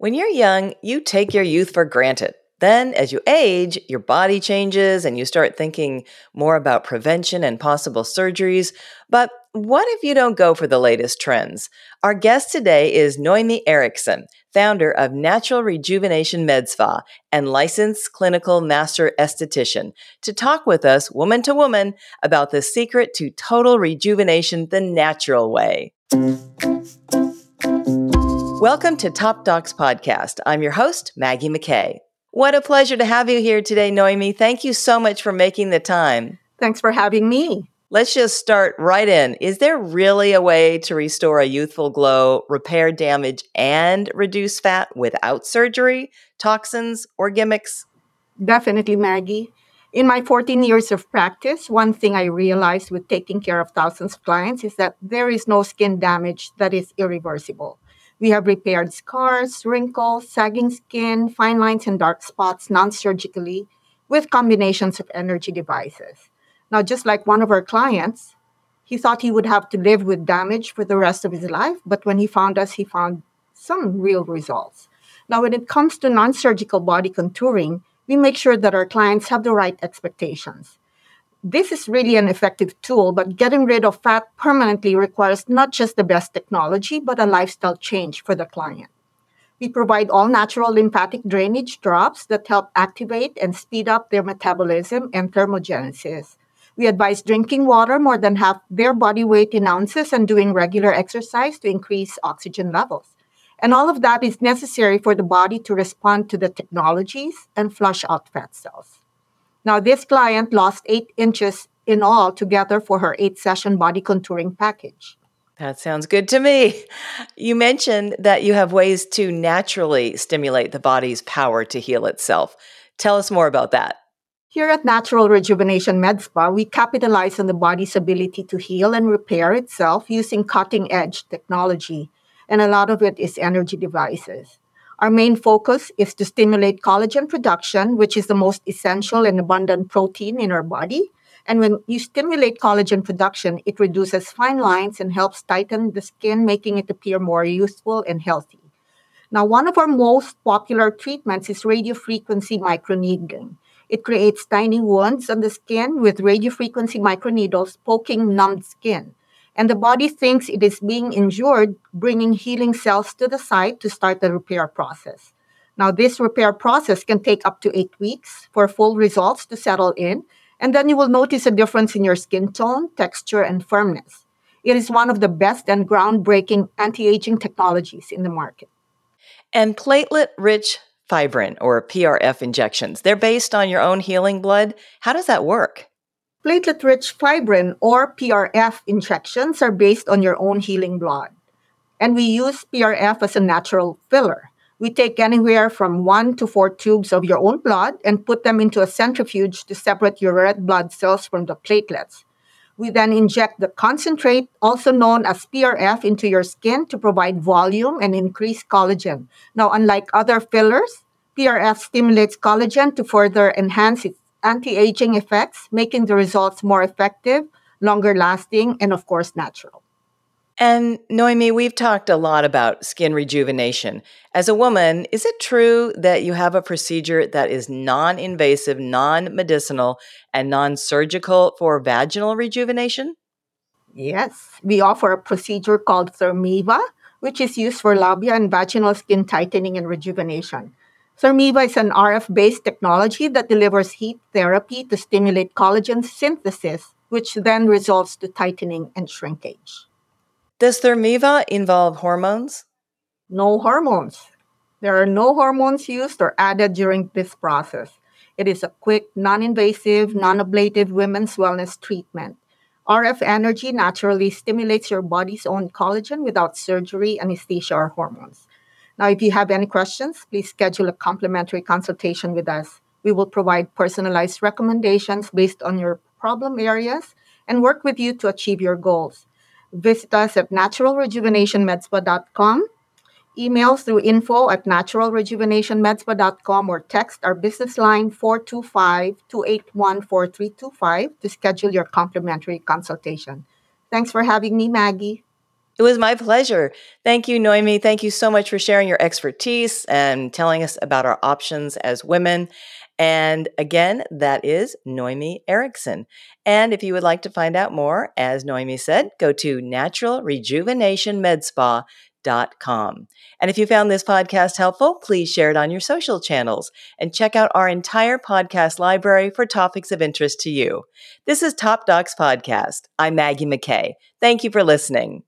When you're young, you take your youth for granted. Then as you age, your body changes and you start thinking more about prevention and possible surgeries. But what if you don't go for the latest trends? Our guest today is Noemi Erickson, founder of Natural Rejuvenation MedSpa and licensed clinical master esthetician, to talk with us woman to woman about the secret to total rejuvenation the natural way. Welcome to Top Docs Podcast. I'm your host, Maggie McKay. What a pleasure to have you here today, Noemi. Thank you so much for making the time. Thanks for having me. Let's just start right in. Is there really a way to restore a youthful glow, repair damage, and reduce fat without surgery, toxins, or gimmicks? Definitely, Maggie. In my 14 years of practice, one thing I realized with taking care of thousands of clients is that there is no skin damage that is irreversible. We have repaired scars, wrinkles, sagging skin, fine lines, and dark spots non-surgically with combinations of energy devices. Now, just like one of our clients, he thought he would have to live with damage for the rest of his life, but when he found us, he found some real results. Now, when it comes to non-surgical body contouring, we make sure that our clients have the right expectations. This is really an effective tool, but getting rid of fat permanently requires not just the best technology, but a lifestyle change for the client. We provide all-natural lymphatic drainage drops that help activate and speed up their metabolism and thermogenesis. We advise drinking water more than half their body weight in ounces and doing regular exercise to increase oxygen levels. And all of that is necessary for the body to respond to the technologies and flush out fat cells. Now, this client lost 8 inches in all together for her 8-session body contouring package. That sounds good to me. You mentioned that you have ways to naturally stimulate the body's power to heal itself. Tell us more about that. Here at Natural Rejuvenation MedSpa, we capitalize on the body's ability to heal and repair itself using cutting-edge technology, and a lot of it is energy devices. Our main focus is to stimulate collagen production, which is the most essential and abundant protein in our body. And when you stimulate collagen production, it reduces fine lines and helps tighten the skin, making it appear more youthful and healthy. Now, one of our most popular treatments is radiofrequency microneedling. It creates tiny wounds on the skin with radiofrequency microneedles poking numbed skin. And the body thinks it is being injured, bringing healing cells to the site to start the repair process. Now, this repair process can take up to 8 weeks for full results to settle in, and then you will notice a difference in your skin tone, texture, and firmness. It is one of the best and groundbreaking anti-aging technologies in the market. And platelet-rich fibrin, or PRF injections, they're based on your own healing blood. How does that work? Platelet-rich fibrin, or PRF injections, are based on your own healing blood. And we use PRF as a natural filler. We take anywhere from 1 to 4 tubes of your own blood and put them into a centrifuge to separate your red blood cells from the platelets. We then inject the concentrate, also known as PRF, into your skin to provide volume and increase collagen. Now, unlike other fillers, PRF stimulates collagen to further enhance its anti-aging effects, making the results more effective, longer lasting, and of course, natural. And Noemi, we've talked a lot about skin rejuvenation. As a woman, is it true that you have a procedure that is non-invasive, non-medicinal, and non-surgical for vaginal rejuvenation? Yes, we offer a procedure called Thermiva, which is used for labia and vaginal skin tightening and rejuvenation. Thermiva is an RF-based technology that delivers heat therapy to stimulate collagen synthesis, which then results to tightening and shrinkage. Does Thermiva involve hormones? No hormones. There are no hormones used or added during this process. It is a quick, non-invasive, non-ablative women's wellness treatment. RF energy naturally stimulates your body's own collagen without surgery, anesthesia, or hormones. Now, if you have any questions, please schedule a complimentary consultation with us. We will provide personalized recommendations based on your problem areas and work with you to achieve your goals. Visit us at naturalrejuvenationmedspa.com, email through info@naturalrejuvenationmedspa.com, or text our business line 425-281-4325 to schedule your complimentary consultation. Thanks for having me, Maggie. It was my pleasure. Thank you, Noemi. Thank you so much for sharing your expertise and telling us about our options as women. And again, that is Noemi Erickson. And if you would like to find out more, as Noemi said, go to naturalrejuvenationmedspa.com. And if you found this podcast helpful, please share it on your social channels and check out our entire podcast library for topics of interest to you. This is Top Docs Podcast. I'm Maggie McKay. Thank you for listening.